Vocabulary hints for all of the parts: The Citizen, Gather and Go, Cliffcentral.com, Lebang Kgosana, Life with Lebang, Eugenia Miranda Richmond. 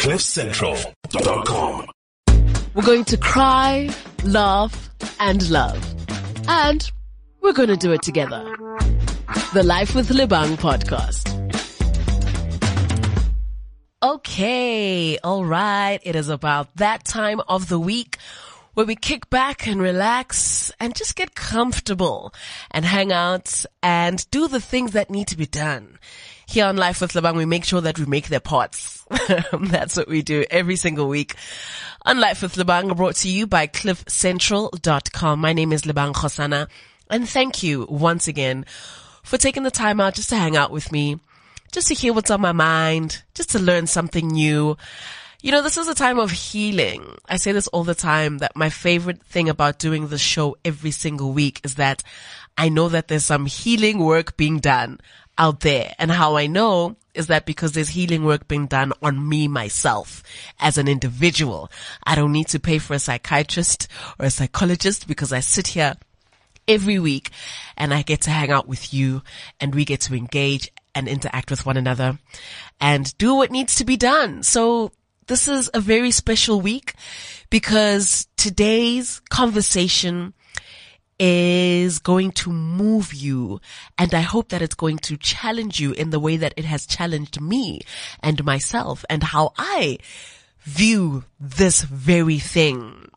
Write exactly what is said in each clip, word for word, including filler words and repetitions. cliff central dot com. We're going to cry, laugh, and love. And we're going to do it together. The Life with Lebang podcast. Okay, all right. It is about that time of the week where we kick back and relax and just get comfortable and hang out and do the things that need to be done. Here on Life with Lebang, we make sure that we make their parts. That's what we do every single week. On Life with Lebang, brought to you by cliff central dot com. My name is Lebang Kgosana, and thank you once again for taking the time out just to hang out with me, just to hear what's on my mind, just to learn something new. You know, this is a time of healing. I say this all the time, that my favorite thing about doing this show every single week is that I know that there's some healing work being done out there. And how I know is that because there's healing work being done on me, myself, as an individual. I don't need to pay for a psychiatrist or a psychologist because I sit here every week and I get to hang out with you and we get to engage and interact with one another and do what needs to be done. So this is a very special week because today's conversation is going to move you, and I hope that it's going to challenge you in the way that it has challenged me and myself and how I view this very thing.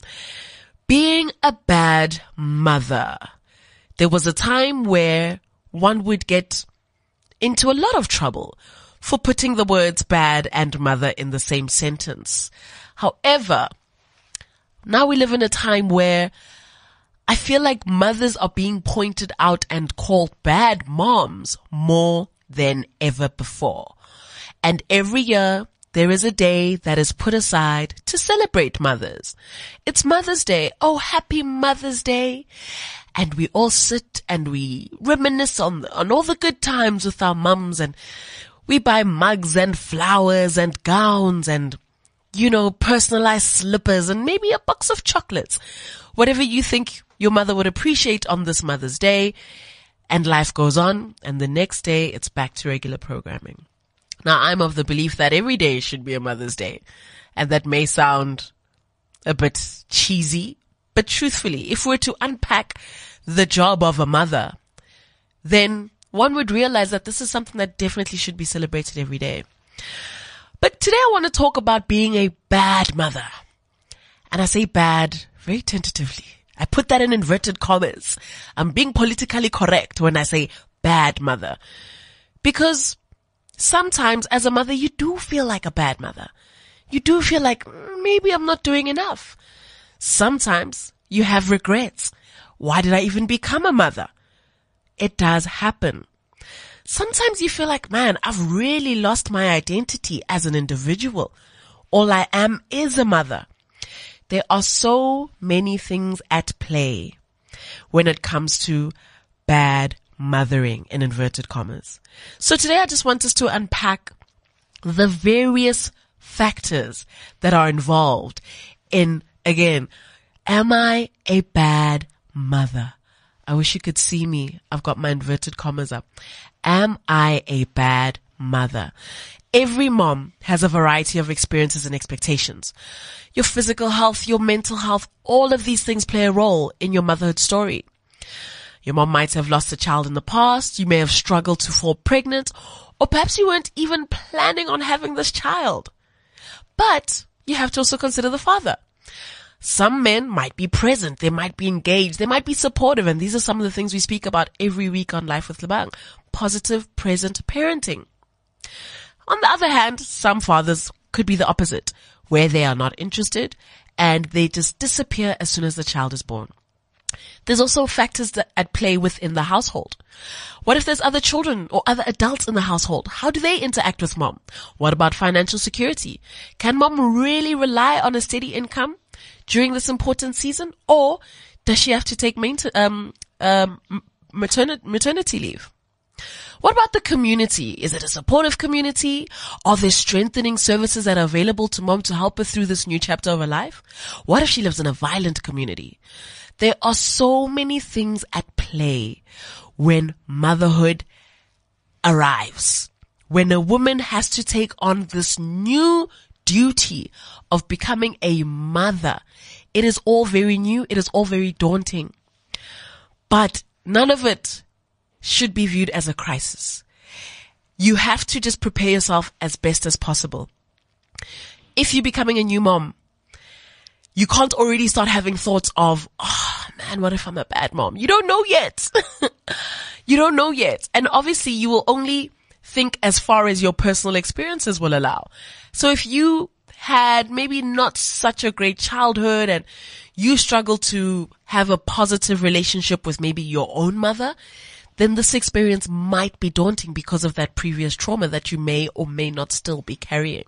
Being a bad mother. There was a time where one would get into a lot of trouble for putting the words bad and mother in the same sentence. However, now we live in a time where I feel like mothers are being pointed out and called bad moms more than ever before. And every year there is a day that is put aside to celebrate mothers. It's Mother's Day. Oh, happy Mother's Day. And we all sit and we reminisce on, on all the good times with our mums, and we buy mugs and flowers and gowns and, you know, personalized slippers and maybe a box of chocolates. Whatever you think your mother would appreciate on this Mother's Day. And life goes on, and the next day it's back to regular programming. Now, I'm of the belief that every day should be a Mother's Day. And that may sound a bit cheesy, but truthfully, if we're to unpack the job of a mother, then one would realize that this is something that definitely should be celebrated every day. But today I want to talk about being a bad mother. And I say bad very tentatively. I put that in inverted commas. I'm being politically correct when I say bad mother. Because sometimes as a mother, you do feel like a bad mother. You do feel like maybe I'm not doing enough. Sometimes you have regrets. Why did I even become a mother? It does happen. Sometimes you feel like, man, I've really lost my identity as an individual. All I am is a mother. There are so many things at play when it comes to bad mothering, in inverted commas. So today I just want us to unpack the various factors that are involved in, again, am I a bad mother? I wish you could see me. I've got my inverted commas up. Am I a bad mother? Every mom has a variety of experiences and expectations. Your physical health, your mental health, all of these things play a role in your motherhood story. Your mom might have lost a child in the past. You may have struggled to fall pregnant, or perhaps you weren't even planning on having this child. But you have to also consider the father. Some men might be present, they might be engaged, they might be supportive, and these are some of the things we speak about every week on Life with Lebang. Positive, present parenting. On the other hand, some fathers could be the opposite, where they are not interested and they just disappear as soon as the child is born. There's also factors that at play within the household. What if there's other children or other adults in the household? How do they interact with mom? What about financial security? Can mom really rely on a steady income during this important season, or does she have to take mater- um, um, maternity, maternity leave? What about the community? Is it a supportive community? Are there strengthening services that are available to mom to help her through this new chapter of her life? What if she lives in a violent community? There are so many things at play when motherhood arrives, when a woman has to take on this new duty of becoming a mother, it is all very new. It is all very daunting. But none of it should be viewed as a crisis. You have to just prepare yourself as best as possible. If you're becoming a new mom, you can't already start having thoughts of, oh man, what if I'm a bad mom? You don't know yet. You don't know yet. And obviously you will only think as far as your personal experiences will allow. So if you had maybe not such a great childhood and you struggle to have a positive relationship with maybe your own mother, then this experience might be daunting because of that previous trauma that you may or may not still be carrying.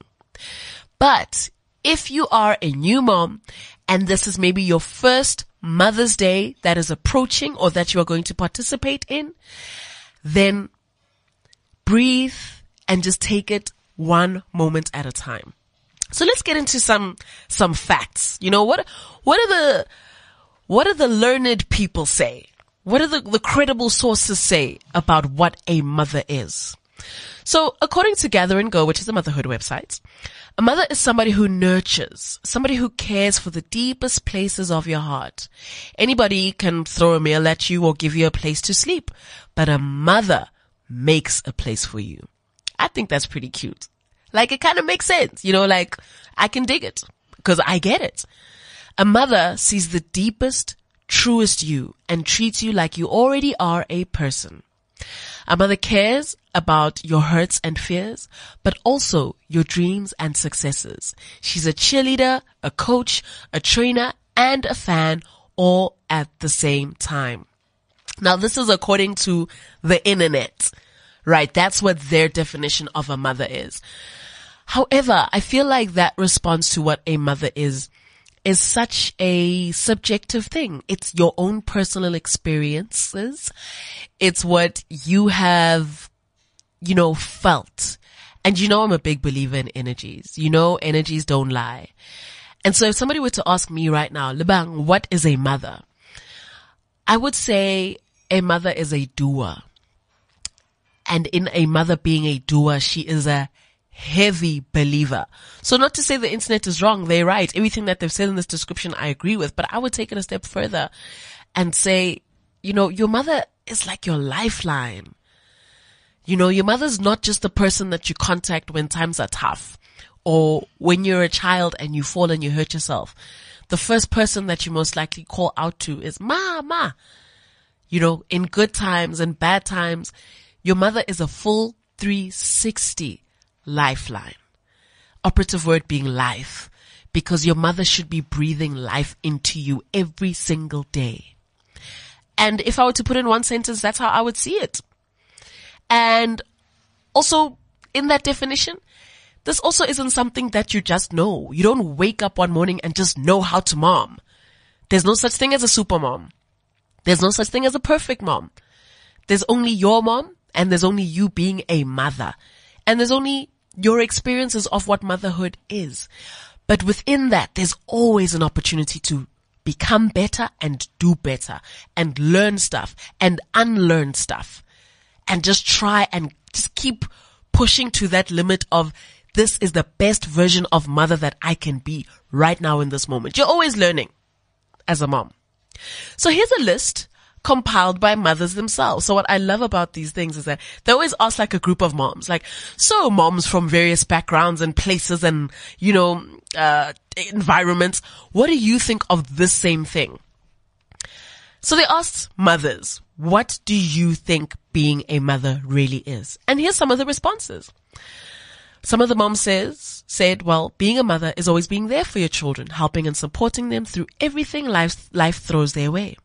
But if you are a new mom and this is maybe your first Mother's Day that is approaching or that you are going to participate in, then breathe and just take it one moment at a time. So let's get into some, some facts. You know, what, what are the, what do the learned people say? What do the, the credible sources say about what a mother is? So according to Gather and Go, which is the motherhood website, a mother is somebody who nurtures, somebody who cares for the deepest places of your heart. Anybody can throw a meal at you or give you a place to sleep, but a mother makes a place for you. I think that's pretty cute. Like, it kind of makes sense, you know, like, I can dig it because I get it. A mother sees the deepest, truest you and treats you like you already are a person. A mother cares about your hurts and fears, but also your dreams and successes. She's a cheerleader, a coach, a trainer, and a fan all at the same time. Now, this is according to the internet, right? That's what their definition of a mother is. However, I feel like that response to what a mother is is such a subjective thing. It's your own personal experiences. It's what you have, you know, felt. And you know, I'm a big believer in energies. You know, energies don't lie. And so if somebody were to ask me right now, Lebang, what is a mother? I would say a mother is a doer. And in a mother being a doer, she is a heavy believer. So not to say the internet is wrong, they're right. Everything that they've said in this description, I agree with, but I would take it a step further and say, you know, your mother is like your lifeline. You know, your mother's not just the person that you contact when times are tough or when you're a child and you fall and you hurt yourself. The first person that you most likely call out to is mama. You know, in good times and bad times, your mother is a full three sixty lifeline. Operative word being life, because your mother should be breathing life into you every single day. And if I were to put in one sentence, that's how I would see it. And also in that definition, this also isn't something that you just know. You don't wake up one morning and just know how to mom. There's no such thing as a super mom. There's no such thing as a perfect mom. There's only your mom, and there's only you being a mother. And there's only your experiences of what motherhood is. But within that, there's always an opportunity to become better and do better and learn stuff and unlearn stuff and just try and just keep pushing to that limit of this is the best version of mother that I can be right now in this moment. You're always learning as a mom. So here's a list compiled by mothers themselves. So what I love about these things is that they always ask like a group of moms, like, so moms from various backgrounds and places and, you know, uh, environments, what do you think of this same thing? So they asked mothers, what do you think being a mother really is? And here's some of the responses. Some of the moms says, said, well, being a mother is always being there for your children, helping and supporting them through everything life, life throws their way.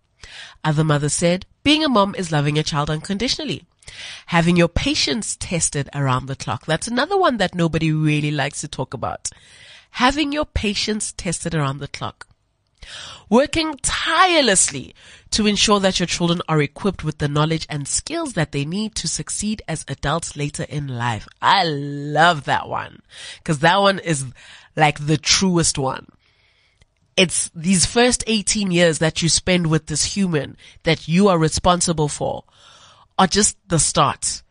Other mothers said, being a mom is loving your child unconditionally. Having your patience tested around the clock. That's another one that nobody really likes to talk about. Having your patience tested around the clock. Working tirelessly to ensure that your children are equipped with the knowledge and skills that they need to succeed as adults later in life. I love that one, because that one is like the truest one. It's these first eighteen years that you spend with this human that you are responsible for are just the start.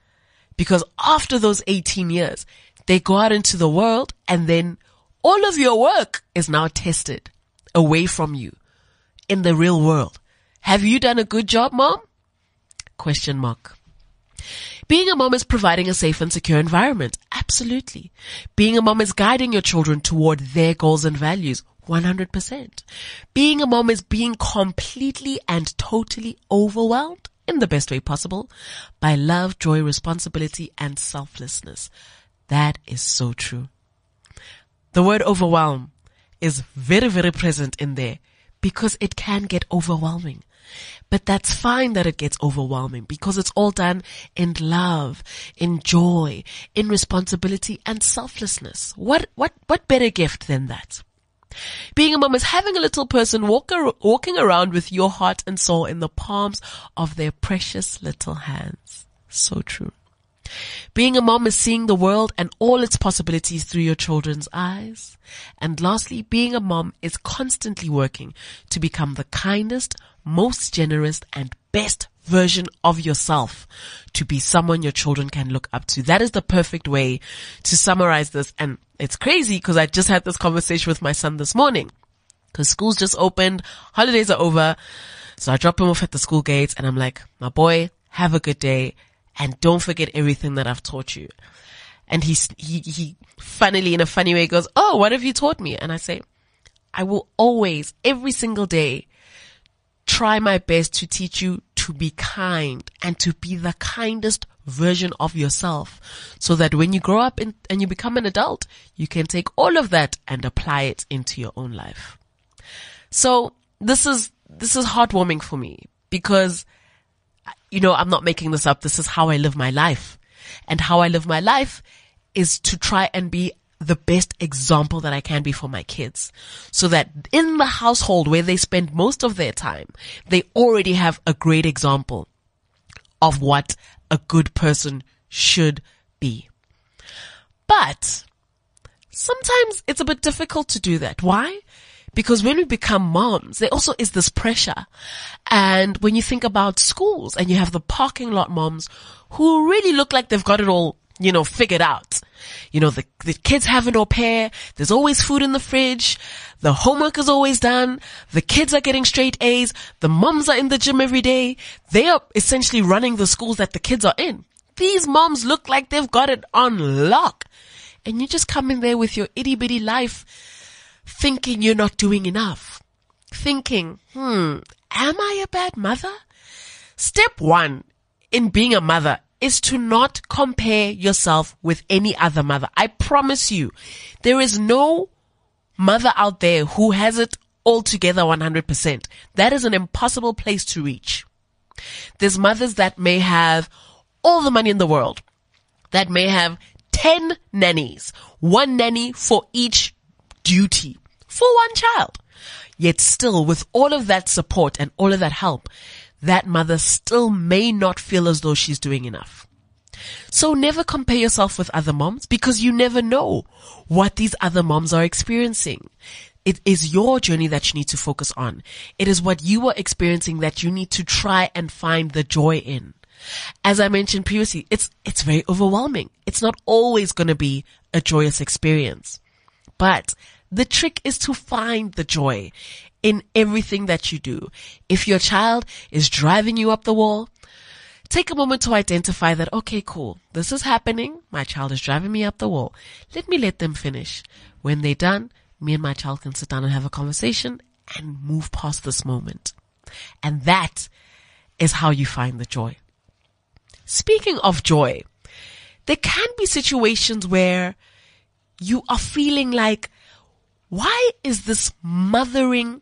Because after those eighteen years, they go out into the world and then all of your work is now tested away from you in the real world. Have you done a good job, mom? Question mark. Being a mom is providing a safe and secure environment. Absolutely. Being a mom is guiding your children toward their goals and values. one hundred percent. Being a mom is being completely and totally overwhelmed in the best way possible by love, joy, responsibility, and selflessness. That is so true. The word overwhelm is very, very present in there because it can get overwhelming. But that's fine that it gets overwhelming because it's all done in love, in joy, in responsibility, and selflessness. What, what, what better gift than that? Being a mom is having a little person walk ar- walking around with your heart and soul in the palms of their precious little hands. So true. Being a mom is seeing the world and all its possibilities through your children's eyes. And lastly, being a mom is constantly working to become the kindest, most generous, and best version of yourself, to be someone your children can look up to. That is the perfect way to summarize this. And it's crazy because I just had this conversation with my son this morning because school's just opened, holidays are over. So I drop him off at the school gates and I'm like, my boy, have a good day. And don't forget everything that I've taught you. And he, he, he funnily, in a funny way, goes, oh, what have you taught me? And I say, I will always, every single day, try my best to teach you to be kind and to be the kindest version of yourself so that when you grow up in, and you become an adult, you can take all of that and apply it into your own life. So this is, this is heartwarming for me because, you know, I'm not making this up. This is how I live my life. And how I live my life is to try and be the best example that I can be for my kids so that in the household where they spend most of their time, they already have a great example of what a good person should be. But sometimes it's a bit difficult to do that. Why? Because when we become moms, there also is this pressure. And when you think about schools and you have the parking lot moms who really look like they've got it all, you know, figured out. You know, the, the kids have an au pair. There's always food in the fridge. The homework is always done. The kids are getting straight A's. The moms are in the gym every day. They are essentially running the schools that the kids are in. These moms look like they've got it on lock. And you just come in there with your itty bitty life, thinking you're not doing enough, thinking, hmm, am I a bad mother? Step one in being a mother is to not compare yourself with any other mother. I promise you, there is no mother out there who has it all together one hundred percent. That is an impossible place to reach. There's mothers that may have all the money in the world, that may have ten nannies, one nanny for each duty for one child. Yet still, with all of that support and all of that help, that mother still may not feel as though she's doing enough. So never compare yourself with other moms because you never know what these other moms are experiencing. It is your journey that you need to focus on. It is what you are experiencing that you need to try and find the joy in. As I mentioned previously, it's it's very overwhelming. It's not always going to be a joyous experience. But the trick is to find the joy in everything that you do. If your child is driving you up the wall, take a moment to identify that, okay, cool, this is happening. My child is driving me up the wall. Let me let them finish. When they're done, me and my child can sit down and have a conversation and move past this moment. And that is how you find the joy. Speaking of joy, there can be situations where you are feeling like, why is this mothering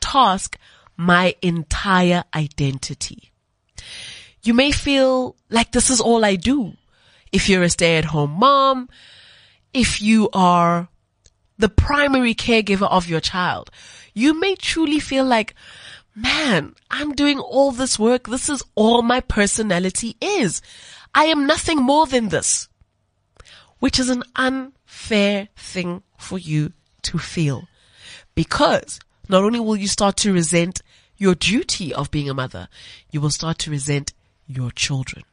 task my entire identity? You may feel like this is all I do. If you're a stay-at-home mom, if you are the primary caregiver of your child, you may truly feel like, man, I'm doing all this work. This is all my personality is. I am nothing more than this, which is an unfair thing for you to feel, because not only will you start to resent your duty of being a mother, you will start to resent your children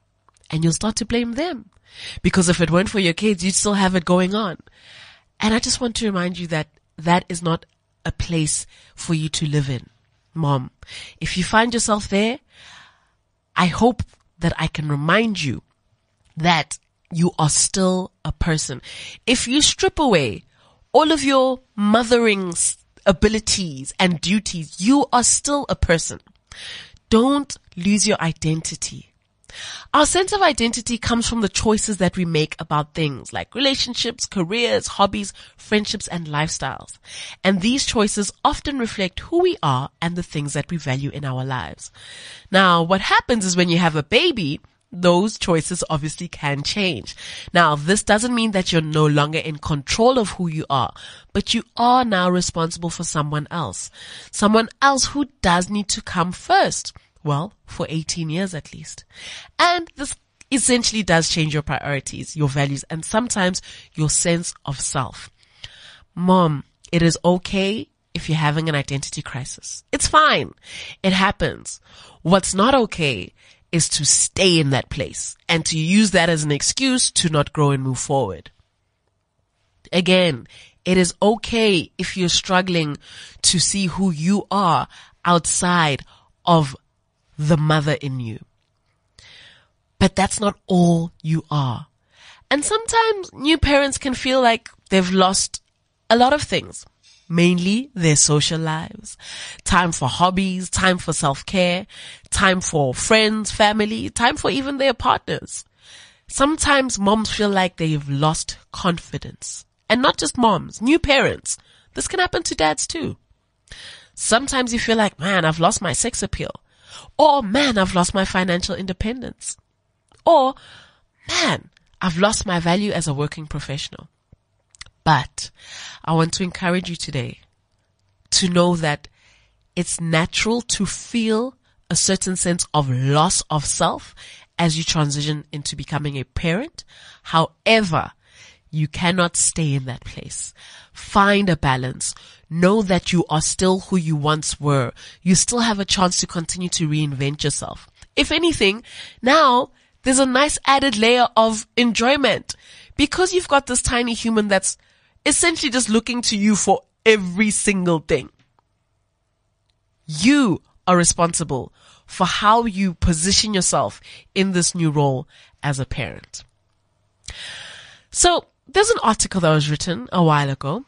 and you'll start to blame them because if it weren't for your kids, you'd still have it going on. And I just want to remind you that that is not a place for you to live in, Mom. If you find yourself there, I hope that I can remind you that you are still a person. If you strip away all of your mothering abilities and duties, you are still a person. Don't lose your identity. Our sense of identity comes from the choices that we make about things like relationships, careers, hobbies, friendships, and lifestyles. And these choices often reflect who we are and the things that we value in our lives. Now, what happens is when you have a baby, those choices obviously can change. Now, this doesn't mean that you're no longer in control of who you are, but you are now responsible for someone else. Someone else who does need to come first. Well, for eighteen years at least. And this essentially does change your priorities, your values, and sometimes your sense of self. Mom, it is okay if you're having an identity crisis. It's fine. It happens. What's not okay is to stay in that place and to use that as an excuse to not grow and move forward. Again, it is okay if you're struggling to see who you are outside of the mother in you. But that's not all you are. And sometimes new parents can feel like they've lost a lot of things. Mainly their social lives, time for hobbies, time for self-care, time for friends, family, time for even their partners. Sometimes moms feel like they've lost confidence. And not just moms, new parents. This can happen to dads too. Sometimes you feel like, man, I've lost my sex appeal. Or, man, I've lost my financial independence. Or, man, I've lost my value as a working professional. But I want to encourage you today to know that it's natural to feel a certain sense of loss of self as you transition into becoming a parent. However, you cannot stay in that place. Find a balance. Know that you are still who you once were. You still have a chance to continue to reinvent yourself. If anything, now there's a nice added layer of enjoyment because you've got this tiny human that's essentially just looking to you for every single thing. You are responsible for how you position yourself in this new role as a parent. So there's an article that was written a while ago,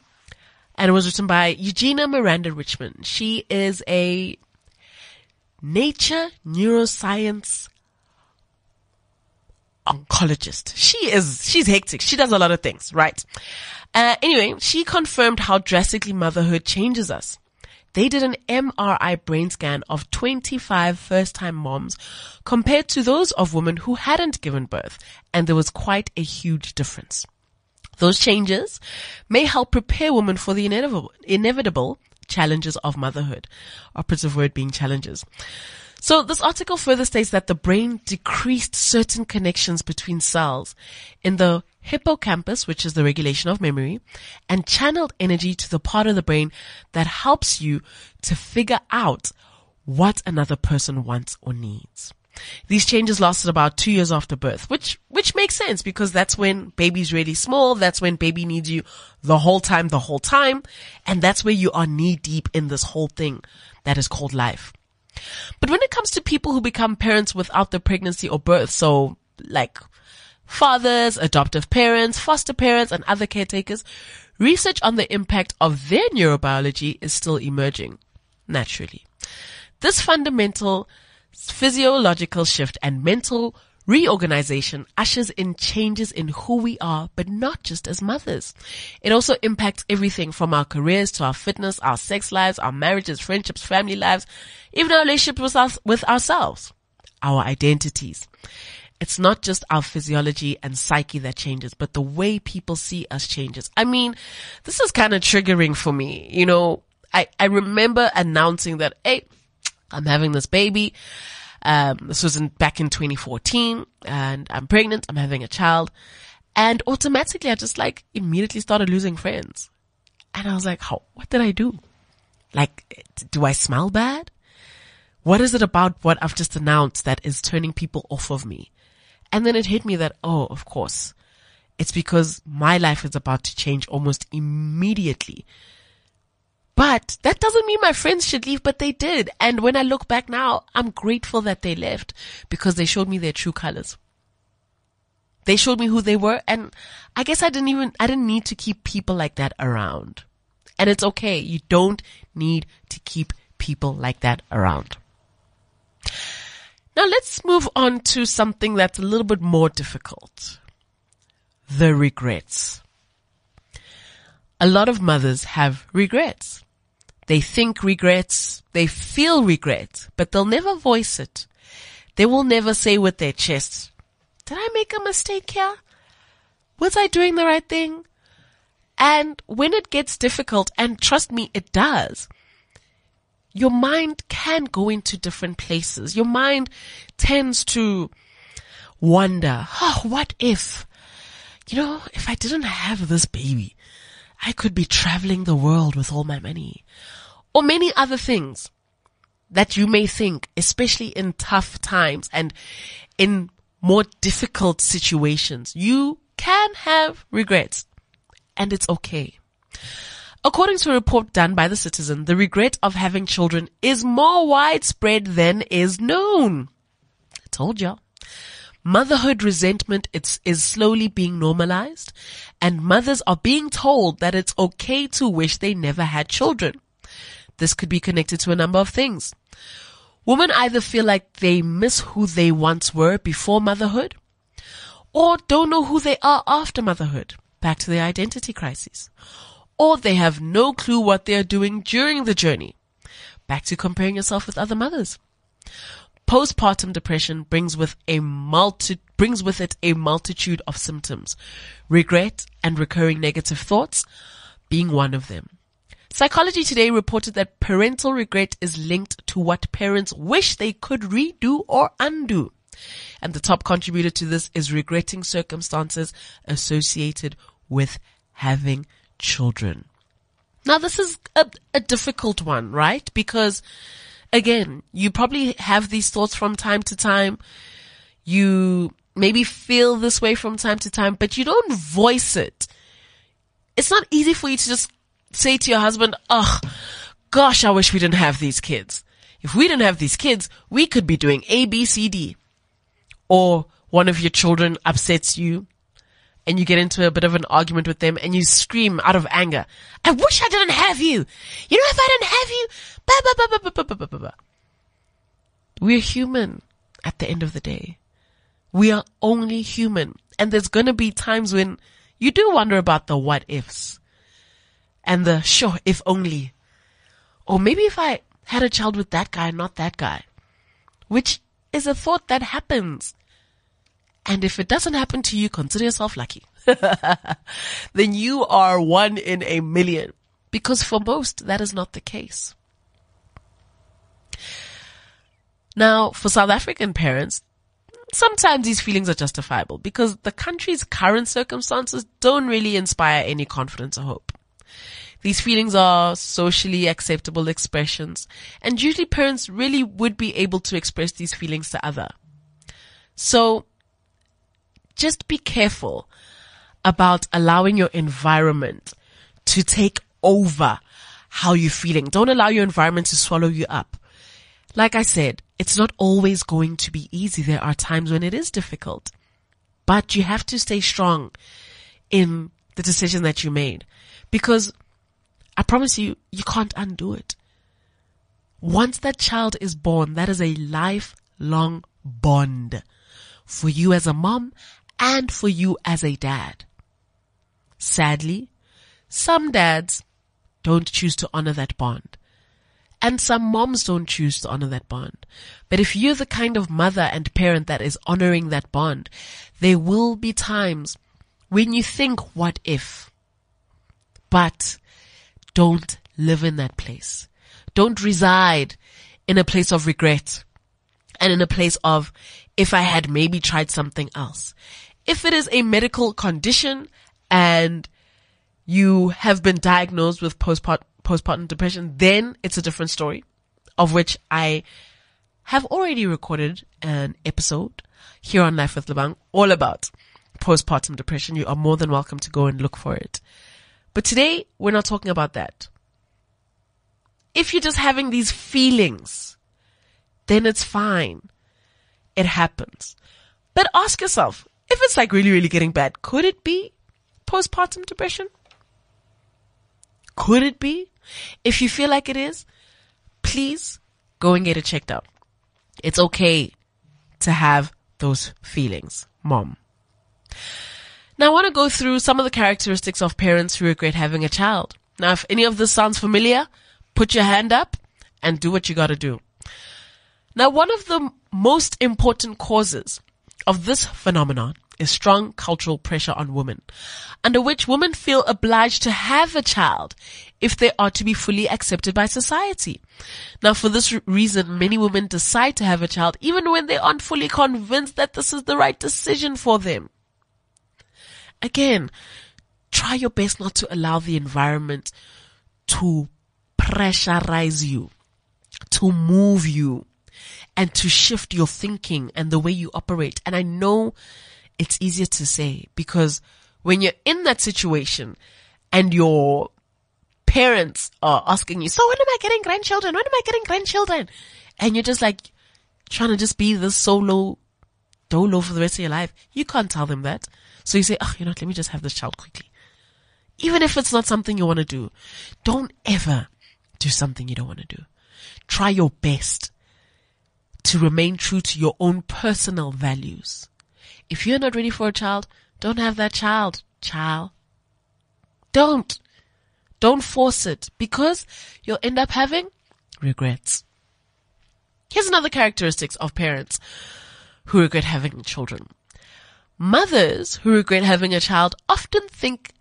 and it was written by Eugenia Miranda Richmond. She is a nature neuroscience oncologist. She is, she's hectic. She does a lot of things, right? Uh, anyway, she confirmed how drastically motherhood changes us. They did an M R I brain scan of twenty-five first-time moms compared to those of women who hadn't given birth, and there was quite a huge difference. Those changes may help prepare women for the inevitable, inevitable challenges of motherhood, operative word being challenges. So this article further states that the brain decreased certain connections between cells in the hippocampus, which is the regulation of memory, and channeled energy to the part of the brain that helps you to figure out what another person wants or needs. These changes lasted about two years after birth, which, which makes sense because that's when baby's really small. That's when baby needs you the whole time, the whole time. And that's where you are knee deep in this whole thing that is called life. But when it comes to people who become parents without the pregnancy or birth, so like fathers, adoptive parents, foster parents, and other caretakers, research on the impact of their neurobiology is still emerging, naturally. This fundamental physiological shift and mental reorganization ushers in changes in who we are, but not just as mothers. It also impacts everything from our careers to our fitness, our sex lives, our marriages, friendships, family lives, even our relationship with, us, with ourselves, our identities. It's not just our physiology and psyche that changes, but the way people see us changes. I mean, this is kind of triggering for me. You know, I, I remember announcing that, hey, I'm having this baby. Um, this was in, back in twenty fourteen, and I'm pregnant. I'm having a child, and automatically I just like immediately started losing friends. And I was like, how, what did I do? Like, do I smell bad? What is it about what I've just announced that is turning people off of me? And then it hit me that, oh, of course, it's because my life is about to change almost immediately. But that doesn't mean my friends should leave, but they did. And when I look back now, I'm grateful that they left because they showed me their true colors. They showed me who they were. And I guess I didn't even, I didn't need to keep people like that around. And it's okay. You don't need to keep people like that around. Now let's move on to something that's a little bit more difficult. The regrets. A lot of mothers have regrets. They think regrets. They feel regrets, but they'll never voice it. They will never say with their chest, did I make a mistake here? Was I doing the right thing? And when it gets difficult, and trust me, it does, your mind can go into different places. Your mind tends to wonder, oh, what if, you know, if I didn't have this baby, I could be traveling the world with all my money, or many other things that you may think, especially in tough times and in more difficult situations. You can have regrets, and it's okay. According to a report done by The Citizen, the regret of having children is more widespread than is known. I told ya. Motherhood resentment it's, is slowly being normalized, and mothers are being told that it's okay to wish they never had children. This could be connected to a number of things. Women either feel like they miss who they once were before motherhood, or don't know who they are after motherhood, back to their identity crises. Or they have no clue what they are doing during the journey. Back to comparing yourself with other mothers. Postpartum depression brings with a multi- brings with it a multitude of symptoms. Regret and recurring negative thoughts being one of them. Psychology Today reported that parental regret is linked to what parents wish they could redo or undo. And the top contributor to this is regretting circumstances associated with having children. Now, this is a, a difficult one, right? Because, again, you probably have these thoughts from time to time. You maybe feel this way from time to time, but you don't voice it. It's not easy for you to just say to your husband, oh, gosh, I wish we didn't have these kids. If we didn't have these kids, we could be doing A, B, C, D. Or one of your children upsets you, and you get into a bit of an argument with them and you scream out of anger, I wish I didn't have you. You know, if I didn't have you, blah, blah, blah, blah, blah, blah, blah, blah. We're human at the end of the day. We are only human. And there's going to be times when you do wonder about the what ifs and the sure, if only. Or maybe if I had a child with that guy, not that guy, which is a thought that happens. And if it doesn't happen to you, consider yourself lucky. Then you are one in a million. Because for most, that is not the case. Now, for South African parents, sometimes these feelings are justifiable because the country's current circumstances don't really inspire any confidence or hope. These feelings are socially acceptable expressions, and usually parents really would be able to express these feelings to others. So, just be careful about allowing your environment to take over how you're feeling. Don't allow your environment to swallow you up. Like I said, it's not always going to be easy. There are times when it is difficult, but you have to stay strong in the decision that you made, because I promise you, you can't undo it. Once that child is born, that is a lifelong bond for you as a mom and for you as a dad. Sadly, some dads don't choose to honor that bond. And some moms don't choose to honor that bond. But if you're the kind of mother and parent that is honoring that bond, there will be times when you think, what if? But don't live in that place. Don't reside in a place of regret and in a place of, if I had maybe tried something else. If it is a medical condition and you have been diagnosed with postpart- postpartum depression, then it's a different story, of which I have already recorded an episode here on Life with Lebang all about postpartum depression, you are more than welcome to go and look for it. But today, we're not talking about that. If you're just having these feelings, then it's fine. It happens. But ask yourself, if it's like really, really getting bad, could it be postpartum depression? Could it be? If you feel like it is, please go and get it checked out. It's okay to have those feelings, mom. Now I want to go through some of the characteristics of parents who regret having a child. Now, if any of this sounds familiar, put your hand up and do what you got to do. Now, one of the most important causes of this phenomenon is strong cultural pressure on women, under which women feel obliged to have a child if they are to be fully accepted by society. Now, for this reason, many women decide to have a child even when they aren't fully convinced that this is the right decision for them. Again, try your best not to allow the environment to pressurize you, to move you, and to shift your thinking and the way you operate. And I know it's easier to say, because when you're in that situation and your parents are asking you, so when am I getting grandchildren? When am I getting grandchildren? And you're just like trying to just be this solo dolo for the rest of your life. You can't tell them that. So you say, oh, you know, let me just have this child quickly. Even if it's not something you want to do, don't ever do something you don't want to do. Try your best to remain true to your own personal values. If you're not ready for a child, don't have that child, child. Don't. Don't force it, because you'll end up having regrets. Here's another characteristic of parents who regret having children. Mothers who regret having a child often think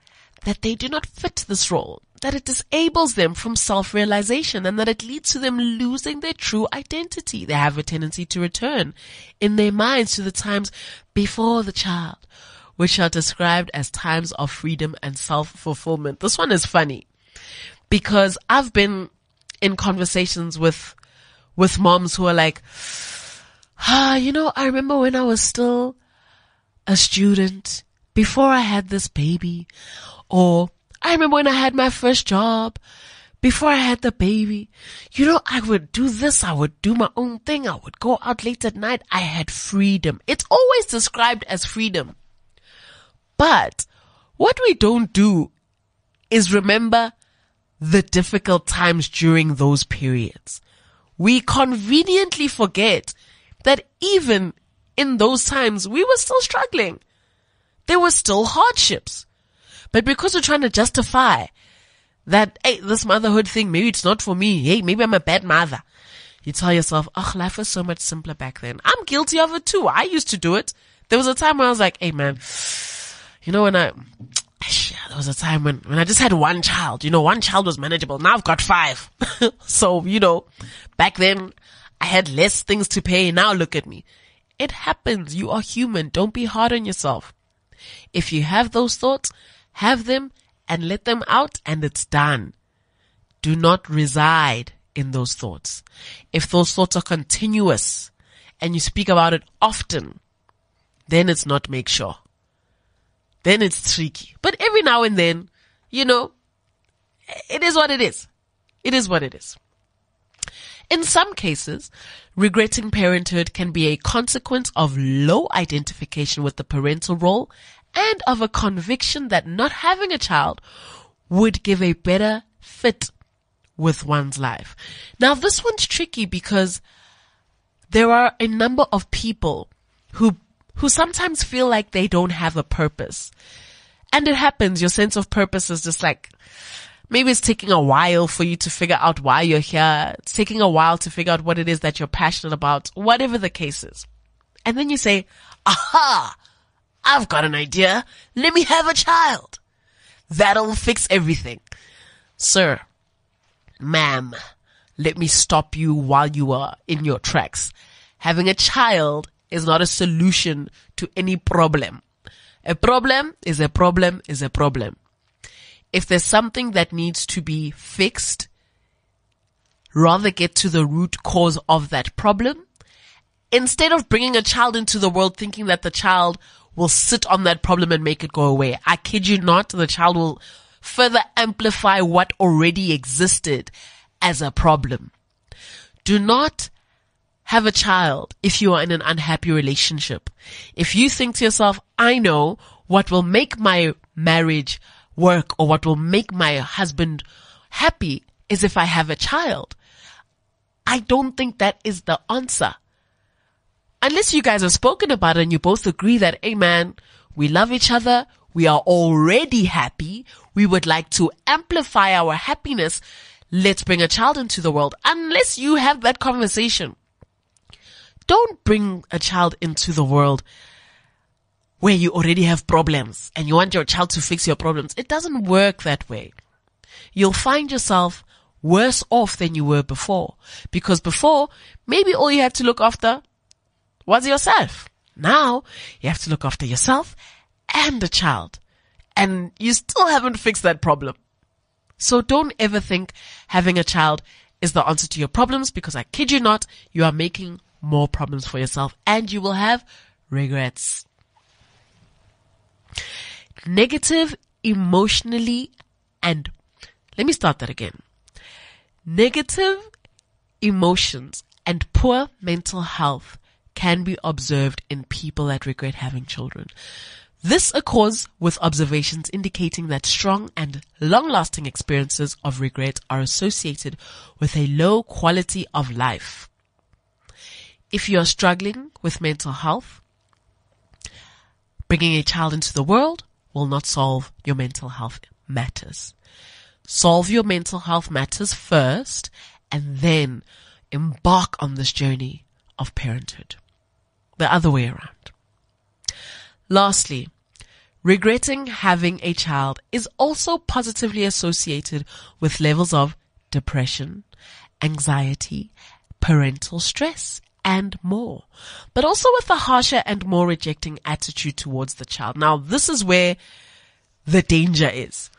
that they do not fit this role, that it disables them from self-realization, and that it leads to them losing their true identity. They have a tendency to return in their minds to the times before the child, which are described as times of freedom and self-fulfillment. This one is funny, because I've been in conversations with with moms who are like, ah, you know, I remember when I was still a student, before I had this baby, or I remember when I had my first job, before I had the baby, you know, I would do this, I would do my own thing, I would go out late at night, I had freedom. It's always described as freedom. But what we don't do is remember the difficult times during those periods. We conveniently forget that even in those times, we were still struggling. There were still hardships. But because we're trying to justify that, hey, this motherhood thing, maybe it's not for me. Hey, maybe I'm a bad mother. You tell yourself, oh, life was so much simpler back then. I'm guilty of it too. I used to do it. There was a time when I was like, hey, man, you know, when I, there was a time when, when I just had one child, you know, one child was manageable. Now I've got five. So, you know, back then I had less things to pay. Now look at me. It happens. You are human. Don't be hard on yourself. If you have those thoughts, have them and let them out, and it's done. Do not reside in those thoughts. If those thoughts are continuous and you speak about it often, then it's not make sure. Then it's tricky. But every now and then, you know, it is what it is. It is what it is. In some cases, regretting parenthood can be a consequence of low identification with the parental role and of a conviction that not having a child would give a better fit with one's life. Now, this one's tricky, because there are a number of people who who sometimes feel like they don't have a purpose. And it happens. Your sense of purpose is just like, maybe it's taking a while for you to figure out why you're here. It's taking a while to figure out what it is that you're passionate about, whatever the case is. And then you say, aha, I've got an idea. Let me have a child. That'll fix everything. Sir, ma'am, let me stop you while you are in your tracks. Having a child is not a solution to any problem. A problem is a problem is a problem. If there's something that needs to be fixed, rather get to the root cause of that problem, instead of bringing a child into the world thinking that the child will sit on that problem and make it go away. I kid you not, the child will further amplify what already existed as a problem. Do not have a child if you are in an unhappy relationship. If you think to yourself, I know what will make my marriage work or what will make my husband happy is if I have a child. I don't think that is the answer. Unless you guys have spoken about it and you both agree that, hey man, we love each other, we are already happy, we would like to amplify our happiness, let's bring a child into the world. Unless you have that conversation, don't bring a child into the world where you already have problems and you want your child to fix your problems. It doesn't work that way. You'll find yourself worse off than you were before, because before, maybe all you had to look after was yourself. Now you have to look after yourself and the child, and you still haven't fixed that problem. So don't ever think having a child is the answer to your problems, because I kid you not, you are making more problems for yourself and you will have regrets. Negative emotionally and let me start that again. Negative emotions and poor mental health can be observed in people that regret having children. This occurs with observations indicating that strong and long-lasting experiences of regret are associated with a low quality of life. If you are struggling with mental health, bringing a child into the world will not solve your mental health matters. Solve your mental health matters first and then embark on this journey of parenthood. The other way around. Lastly, regretting having a child is also positively associated with levels of depression, anxiety, parental stress, and more, but also with a harsher and more rejecting attitude towards the child. Now, this is where the danger is.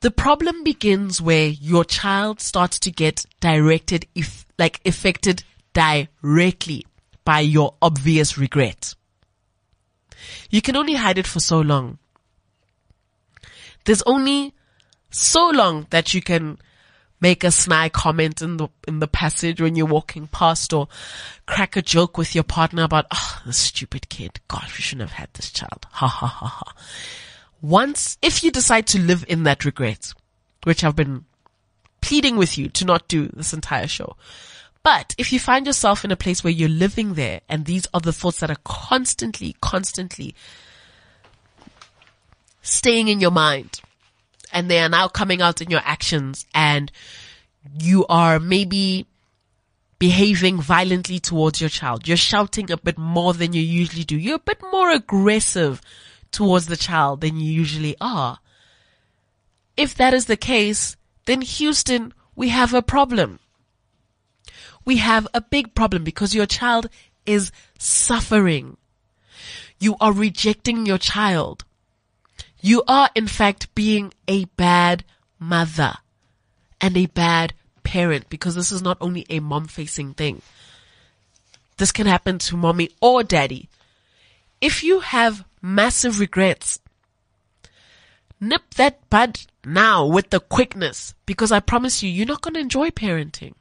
The problem begins where your child starts to get directed, if, like affected directly by your obvious regret. You can only hide it for so long. There's only so long that you can make a snide comment in the in the passage when you're walking past, or crack a joke with your partner about, oh, this stupid kid. God, we shouldn't have had this child. Ha ha ha ha. Once, if you decide to live in that regret, which I've been pleading with you to not do this entire show, but if you find yourself in a place where you're living there and these are the thoughts that are constantly, constantly staying in your mind, and they are now coming out in your actions, and you are maybe behaving violently towards your child. You're shouting a bit more than you usually do. You're a bit more aggressive towards the child than you usually are. If that is the case, then Houston, we have a problem. We have a big problem, because your child is suffering. You are rejecting your child. You are, in fact, being a bad mother and a bad parent, because this is not only a mom-facing thing. This can happen to mommy or daddy. If you have massive regrets, nip that bud now with the quickness, because I promise you, you're not going to enjoy parenting.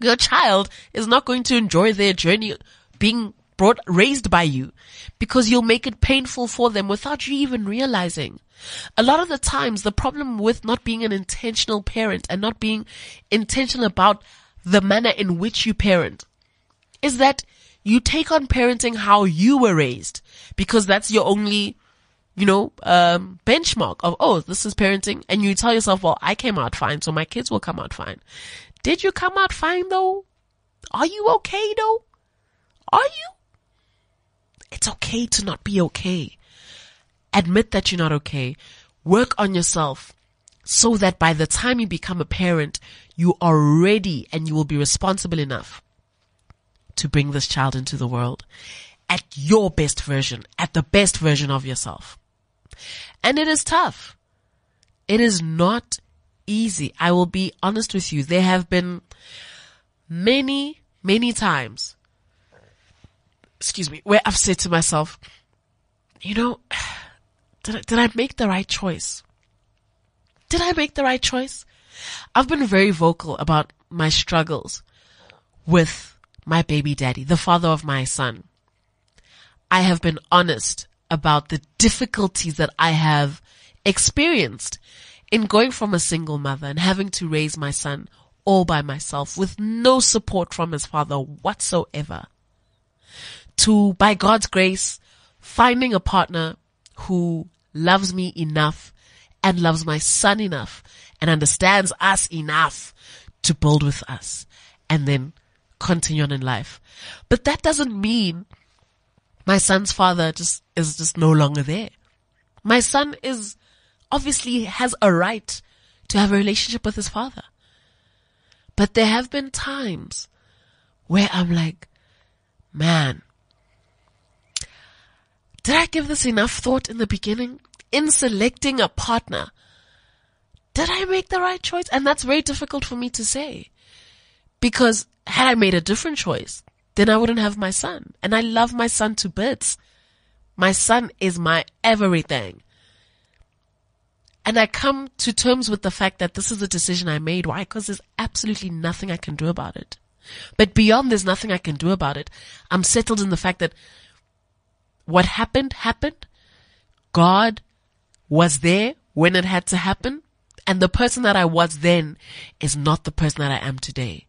Your child is not going to enjoy their journey being Brought, raised by you, because you'll make it painful for them without you even realizing. A lot of the times, the problem with not being an intentional parent and not being intentional about the manner in which you parent is that you take on parenting how you were raised, because that's your only, you know, um, benchmark of, oh, this is parenting. And you tell yourself, well, I came out fine, so my kids will come out fine. Did you come out fine though? Are you okay though? Are you? It's okay to not be okay. Admit that you're not okay. Work on yourself so that by the time you become a parent, you are ready and you will be responsible enough to bring this child into the world at your best version, at the best version of yourself. And it is tough. It is not easy. I will be honest with you. There have been many, many times Excuse me, where I've said to myself, you know, did I, did I make the right choice? Did I make the right choice? I've been very vocal about my struggles with my baby daddy, the father of my son. I have been honest about the difficulties that I have experienced in going from a single mother and having to raise my son all by myself with no support from his father whatsoever, to, by God's grace, finding a partner who loves me enough and loves my son enough and understands us enough to build with us and then continue on in life. But that doesn't mean my son's father just is just no longer there. My son is obviously has a right to have a relationship with his father. But there have been times where I'm like, man, did I give this enough thought in the beginning? In selecting a partner, did I make the right choice? And that's very difficult for me to say, because had I made a different choice, then I wouldn't have my son. And I love my son to bits. My son is my everything. And I come to terms with the fact that this is a decision I made. Why? Because there's absolutely nothing I can do about it. But beyond there's nothing I can do about it, I'm settled in the fact that what happened, happened. God was there when it had to happen. And the person that I was then is not the person that I am today.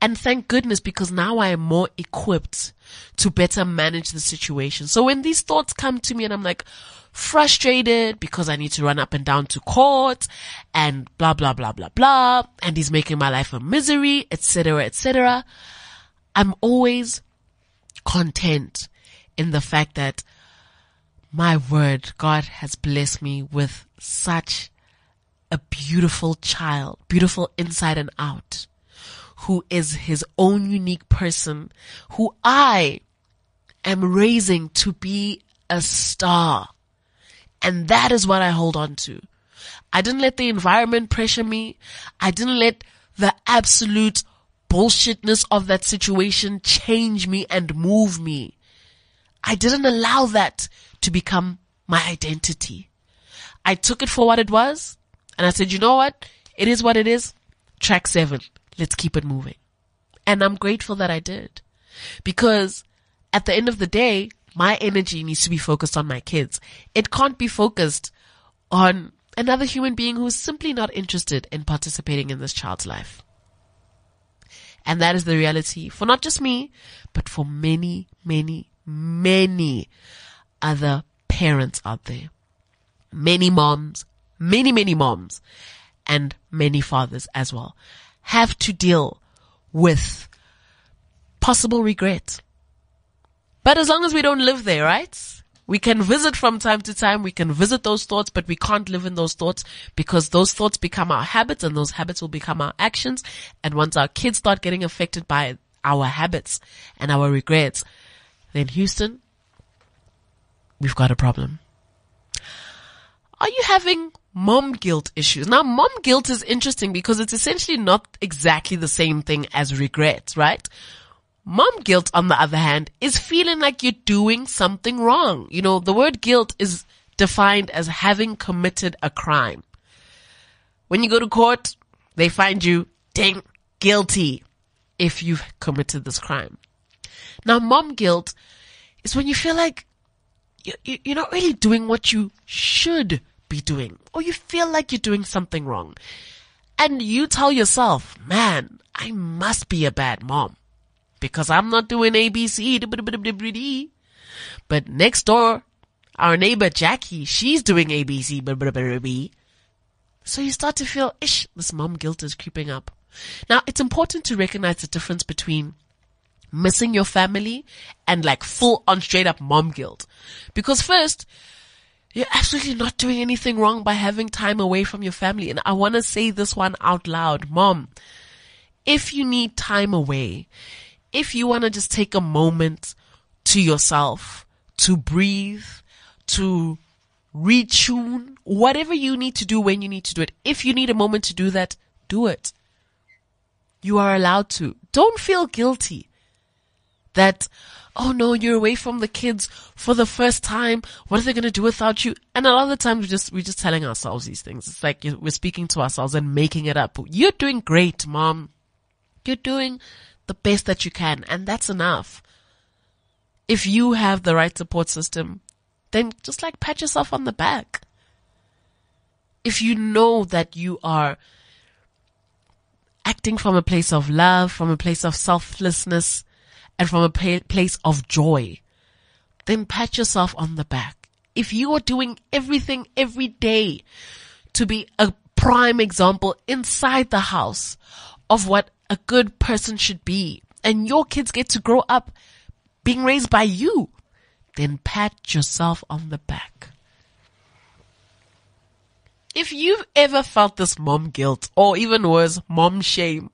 And thank goodness, because now I am more equipped to better manage the situation. So when these thoughts come to me and I'm like frustrated because I need to run up and down to court and blah, blah, blah, blah, blah, and he's making my life a misery, et cetera, et cetera, I'm always content in the fact that, my word, God has blessed me with such a beautiful child, beautiful inside and out, who is his own unique person, who I am raising to be a star. And that is what I hold on to. I didn't let the environment pressure me. I didn't let the absolute bullshitness of that situation change me and move me. I didn't allow that to become my identity. I took it for what it was. And I said, you know what? It is what it is. Track seven. Let's keep it moving. And I'm grateful that I did, because at the end of the day, my energy needs to be focused on my kids. It can't be focused on another human being who's simply not interested in participating in this child's life. And that is the reality for not just me, but for many, many, many other parents out there. Many moms, many, many moms, and many fathers as well, have to deal with possible regret. But as long as we don't live there, right? We can visit from time to time. We can visit those thoughts, but we can't live in those thoughts, because those thoughts become our habits, and those habits will become our actions. And once our kids start getting affected by our habits and our regrets, then Houston, we've got a problem. Are you having mom guilt issues? Now, mom guilt is interesting because it's essentially not exactly the same thing as regret, right? Mom guilt, on the other hand, is feeling like you're doing something wrong. You know, the word guilt is defined as having committed a crime. When you go to court, they find you, ding, guilty if you've committed this crime. Now, mom guilt is when you feel like you're not really doing what you should be doing, or you feel like you're doing something wrong, and you tell yourself, man, I must be a bad mom because I'm not doing A B C. But next door, our neighbor Jackie, she's doing A B C. So you start to feel, ish, this mom guilt is creeping up. Now, it's important to recognize the difference between missing your family and like full on straight up mom guilt. Because first, you're absolutely not doing anything wrong by having time away from your family. And I want to say this one out loud. Mom, if you need time away, if you want to just take a moment to yourself, to breathe, to retune, whatever you need to do when you need to do it, if you need a moment to do that, do it. You are allowed to. Don't feel guilty that, oh no, you're away from the kids for the first time. What are they going to do without you? And a lot of the times we're just, we're just telling ourselves these things. It's like we're speaking to ourselves and making it up. You're doing great, mom. You're doing the best that you can. And that's enough. If you have the right support system, then just like pat yourself on the back. If you know that you are acting from a place of love, from a place of selflessness, and from a pa- place of joy, then pat yourself on the back. If you are doing everything every day to be a prime example inside the house of what a good person should be, and your kids get to grow up being raised by you, then pat yourself on the back. If you've ever felt this mom guilt, or even worse, mom shame,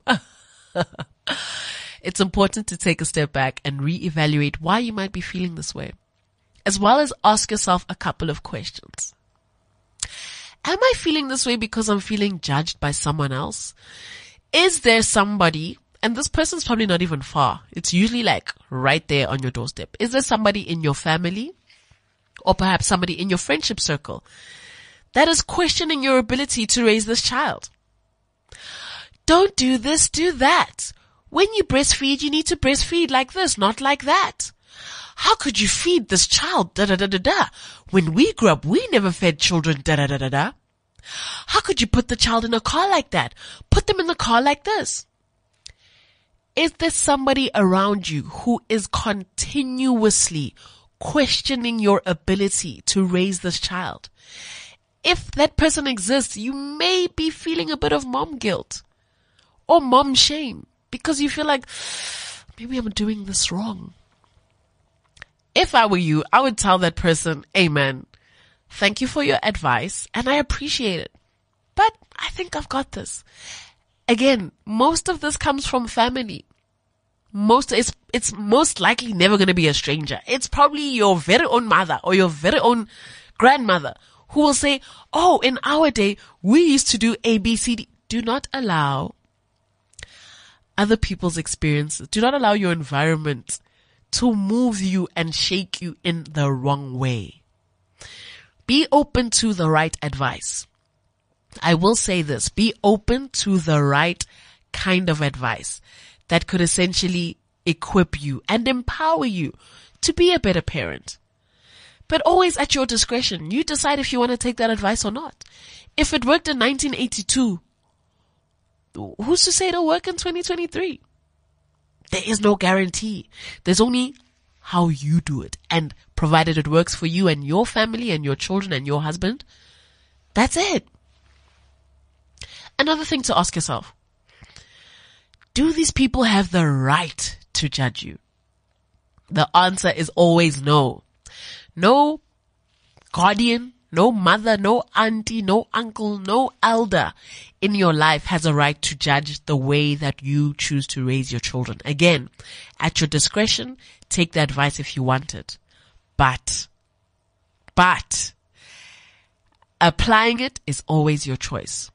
it's important to take a step back and reevaluate why you might be feeling this way, as well as ask yourself a couple of questions. Am I feeling this way because I'm feeling judged by someone else? Is there somebody, and this person's probably not even far, it's usually like right there on your doorstep. Is there somebody in your family, or perhaps somebody in your friendship circle, that is questioning your ability to raise this child? Don't do this, do that. When you breastfeed, you need to breastfeed like this, not like that. How could you feed this child? Da da da da da. When we grew up, we never fed children. Da da da da da. How could you put the child in a car like that? Put them in the car like this. Is there somebody around you who is continuously questioning your ability to raise this child? If that person exists, you may be feeling a bit of mom guilt or mom shame because you feel like, maybe I'm doing this wrong. If I were you, I would tell that person, hey man, thank you for your advice and I appreciate it, but I think I've got this. Again, most of this comes from family. Most, it's, it's most likely never going to be a stranger. It's probably your very own mother or your very own grandmother who will say, oh, in our day, we used to do A, B, C, D. Do not allow other people's experiences. Do not allow your environment to move you and shake you in the wrong way. Be open to the right advice. I will say this. Be open to the right kind of advice that could essentially equip you and empower you to be a better parent. But always at your discretion. You decide if you want to take that advice or not. If it worked in nineteen eighty-two, who's to say it'll work in twenty twenty-three? There is no guarantee. There's only how you do it. And provided it works for you and your family and your children and your husband, that's it. Another thing to ask yourself, do these people have the right to judge you? The answer is always no. No guardian, no mother, no auntie, no uncle, no elder in your life has a right to judge the way that you choose to raise your children. Again, at your discretion, take the advice if you want it. But, but, applying it is always your choice.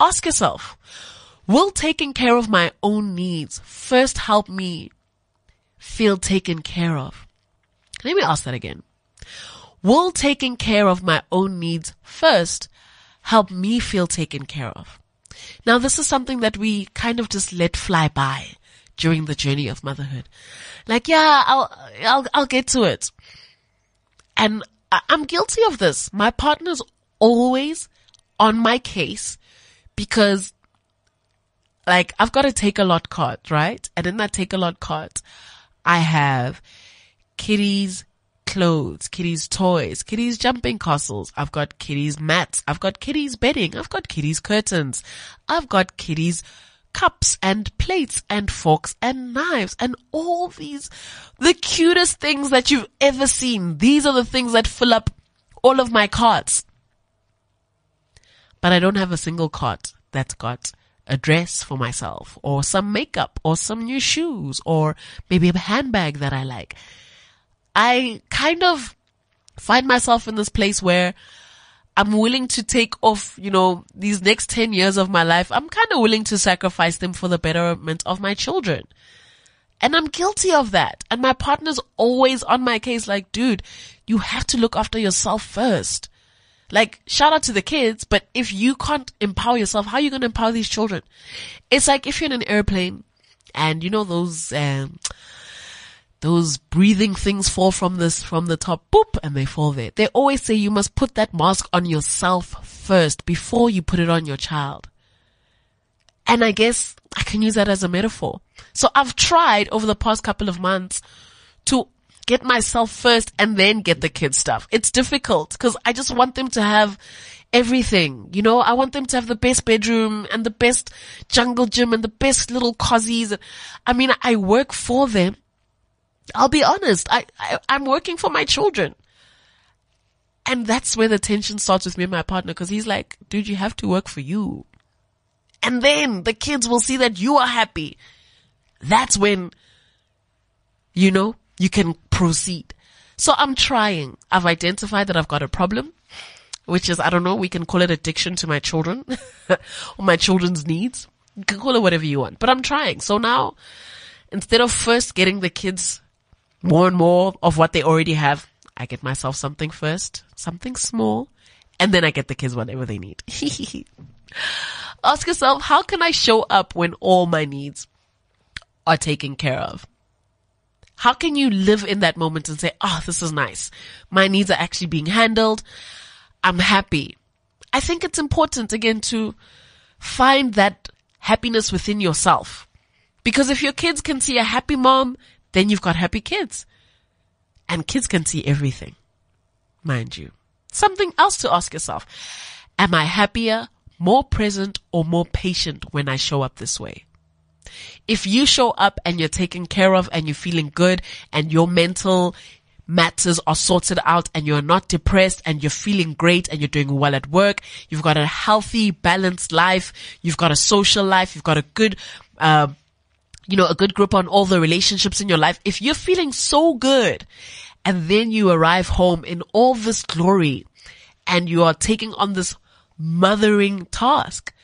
Ask yourself, will taking care of my own needs first help me feel taken care of? Let me ask that again. Will taking care of my own needs first help me feel taken care of? Now, this is something that we kind of just let fly by during the journey of motherhood. Like, yeah, I'll, I'll, I'll get to it. And I'm guilty of this. My partner's always on my case because, like, I've got a take a lot card, right? And in that take a lot card, I have Kitty's clothes, Kitty's toys, Kitty's jumping castles. I've got Kitty's mats. I've got Kitty's bedding. I've got Kitty's curtains. I've got Kitty's cups and plates and forks and knives and all these, the cutest things that you've ever seen. These are the things that fill up all of my carts. But I don't have a single cart that's got a dress for myself or some makeup or some new shoes or maybe a handbag that I like. I kind of find myself in this place where I'm willing to take off, you know, these next ten years of my life. I'm kind of willing to sacrifice them for the betterment of my children. And I'm guilty of that. And my partner's always on my case like, dude, you have to look after yourself first. Like, shout out to the kids, but if you can't empower yourself, how are you going to empower these children? It's like if you're in an airplane and you know those, um, those breathing things fall from this, from the top, boop, and they fall there. They always say you must put that mask on yourself first before you put it on your child. And I guess I can use that as a metaphor. So I've tried over the past couple of months to get myself first and then get the kids stuff. It's difficult because I just want them to have everything. You know, I want them to have the best bedroom and the best jungle gym and the best little cozies. I mean, I work for them. I'll be honest. I, I, I'm working for my children. And that's where the tension starts with me and my partner, because he's like, dude, you have to work for you. And then the kids will see that you are happy. That's when, you know, you can proceed. So I'm trying. I've identified that I've got a problem, which is, I don't know, we can call it addiction to my children or my children's needs. You can call it whatever you want, but I'm trying. So now, instead of first getting the kids more and more of what they already have, I get myself something first, something small, and then I get the kids whatever they need. Ask yourself, how can I show up when all my needs are taken care of? How can you live in that moment and say, oh, this is nice. My needs are actually being handled. I'm happy. I think it's important, again, to find that happiness within yourself. Because if your kids can see a happy mom, then you've got happy kids. And kids can see everything, mind you. Something else to ask yourself. Am I happier, more present, or more patient when I show up this way? If you show up and you're taken care of and you're feeling good and your mental matters are sorted out and you're not depressed and you're feeling great and you're doing well at work, you've got a healthy, balanced life, you've got a social life, you've got a good, uh, you know, a good grip on all the relationships in your life. If you're feeling so good and then you arrive home in all this glory and you are taking on this mothering task,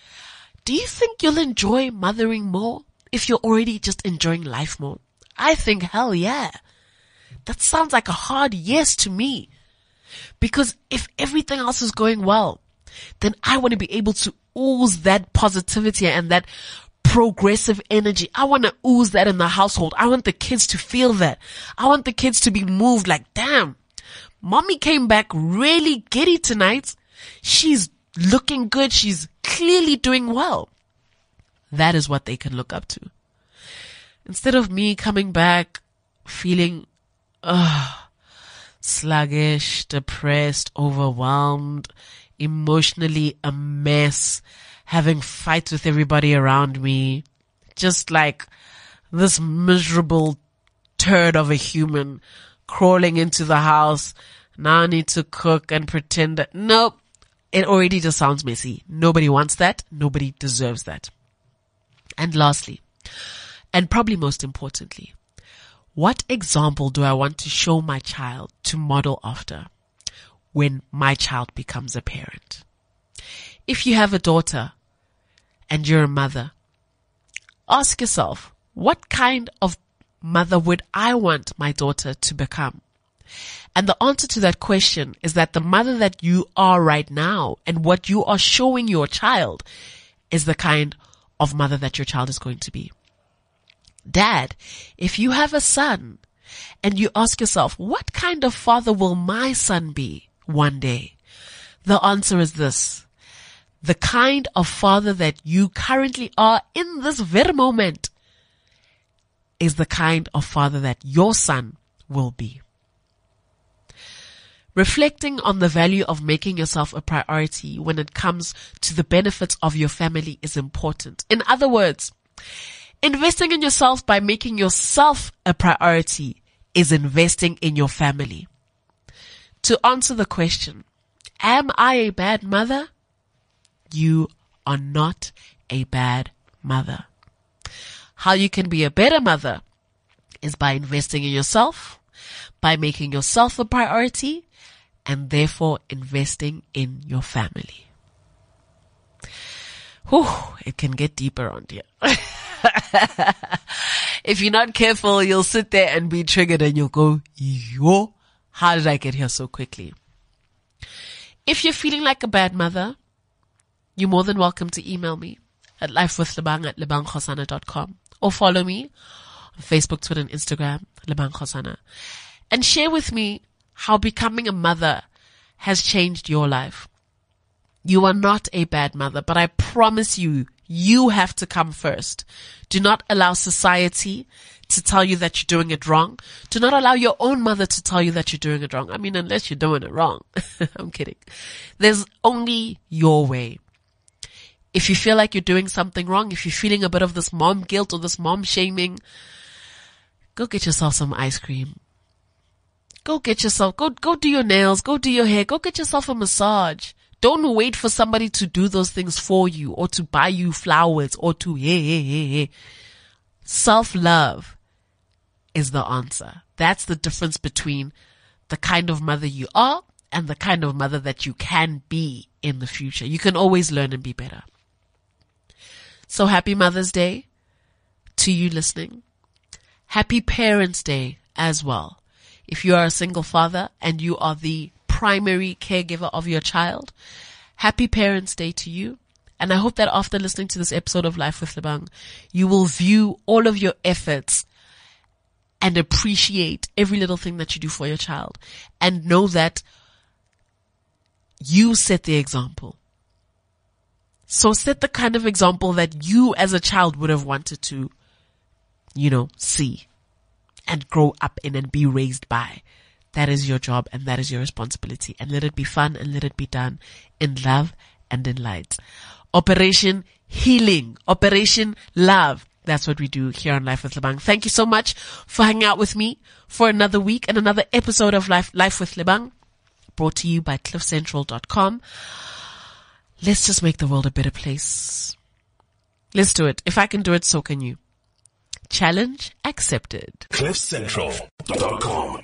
do you think you'll enjoy mothering more if you're already just enjoying life more? I think, hell yeah. That sounds like a hard yes to me. Because if everything else is going well, then I want to be able to ooze that positivity and that progressive energy. I want to ooze that in the household. I want the kids to feel that. I want the kids to be moved like, damn, mommy came back really giddy tonight. She's looking good. She's clearly doing well. That is what they can look up to. Instead of me coming back feeling uh, sluggish, depressed, overwhelmed, emotionally a mess, having fights with everybody around me, just like this miserable turd of a human crawling into the house. Now I need to cook and pretend that, nope. It already just sounds messy. Nobody wants that. Nobody deserves that. And lastly, and probably most importantly, what example do I want to show my child to model after when my child becomes a parent? If you have a daughter and you're a mother, ask yourself, what kind of mother would I want my daughter to become? And the answer to that question is that the mother that you are right now and what you are showing your child is the kind of mother that your child is going to be. Dad, if you have a son and you ask yourself, what kind of father will my son be one day? The answer is this: the kind of father that you currently are in this very moment is the kind of father that your son will be. Reflecting on the value of making yourself a priority when it comes to the benefits of your family is important. In other words, investing in yourself by making yourself a priority is investing in your family. To answer the question, am I a bad mother? You are not a bad mother. How you can be a better mother is by investing in yourself, by making yourself a priority, and therefore investing in your family. Whew, it can get deeper on here. if you're not careful, you'll sit there and be triggered and you'll go, yo, how did I get here so quickly? If you're feeling like a bad mother, you're more than welcome to email me at lifewithlebang at lebang kgosana dot com or follow me on Facebook, Twitter, and Instagram, Lebang Kgosana, and share with me how becoming a mother has changed your life. You are not a bad mother, but I promise you, you have to come first. Do not allow society to tell you that you're doing it wrong. Do not allow your own mother to tell you that you're doing it wrong. I mean, unless you're doing it wrong. I'm kidding. There's only your way. If you feel like you're doing something wrong, if you're feeling a bit of this mom guilt or this mom shaming, go get yourself some ice cream. Go get yourself, go, go do your nails, go do your hair, go get yourself a massage. Don't wait for somebody to do those things for you or to buy you flowers or to, hey, hey, hey, hey. Self-love is the answer. That's the difference between the kind of mother you are and the kind of mother that you can be in the future. You can always learn and be better. So happy Mother's Day to you listening. Happy Parents' Day as well. If you are a single father and you are the primary caregiver of your child, happy Parents' Day to you. And I hope that after listening to this episode of Life with Lebang, you will view all of your efforts and appreciate every little thing that you do for your child and know that you set the example. So set the kind of example that you as a child would have wanted to, you know, see and grow up in and be raised by. That is your job and that is your responsibility. And let it be fun and let it be done in love and in light. Operation Healing, Operation Love. That's what we do here on Life with Lebang. Thank you so much for hanging out with me for another week and another episode of Life, Life with Lebang, brought to you by cliff central dot com. Let's just make the world a better place. Let's do it. If I can do it, so can you. Challenge accepted. cliff central dot com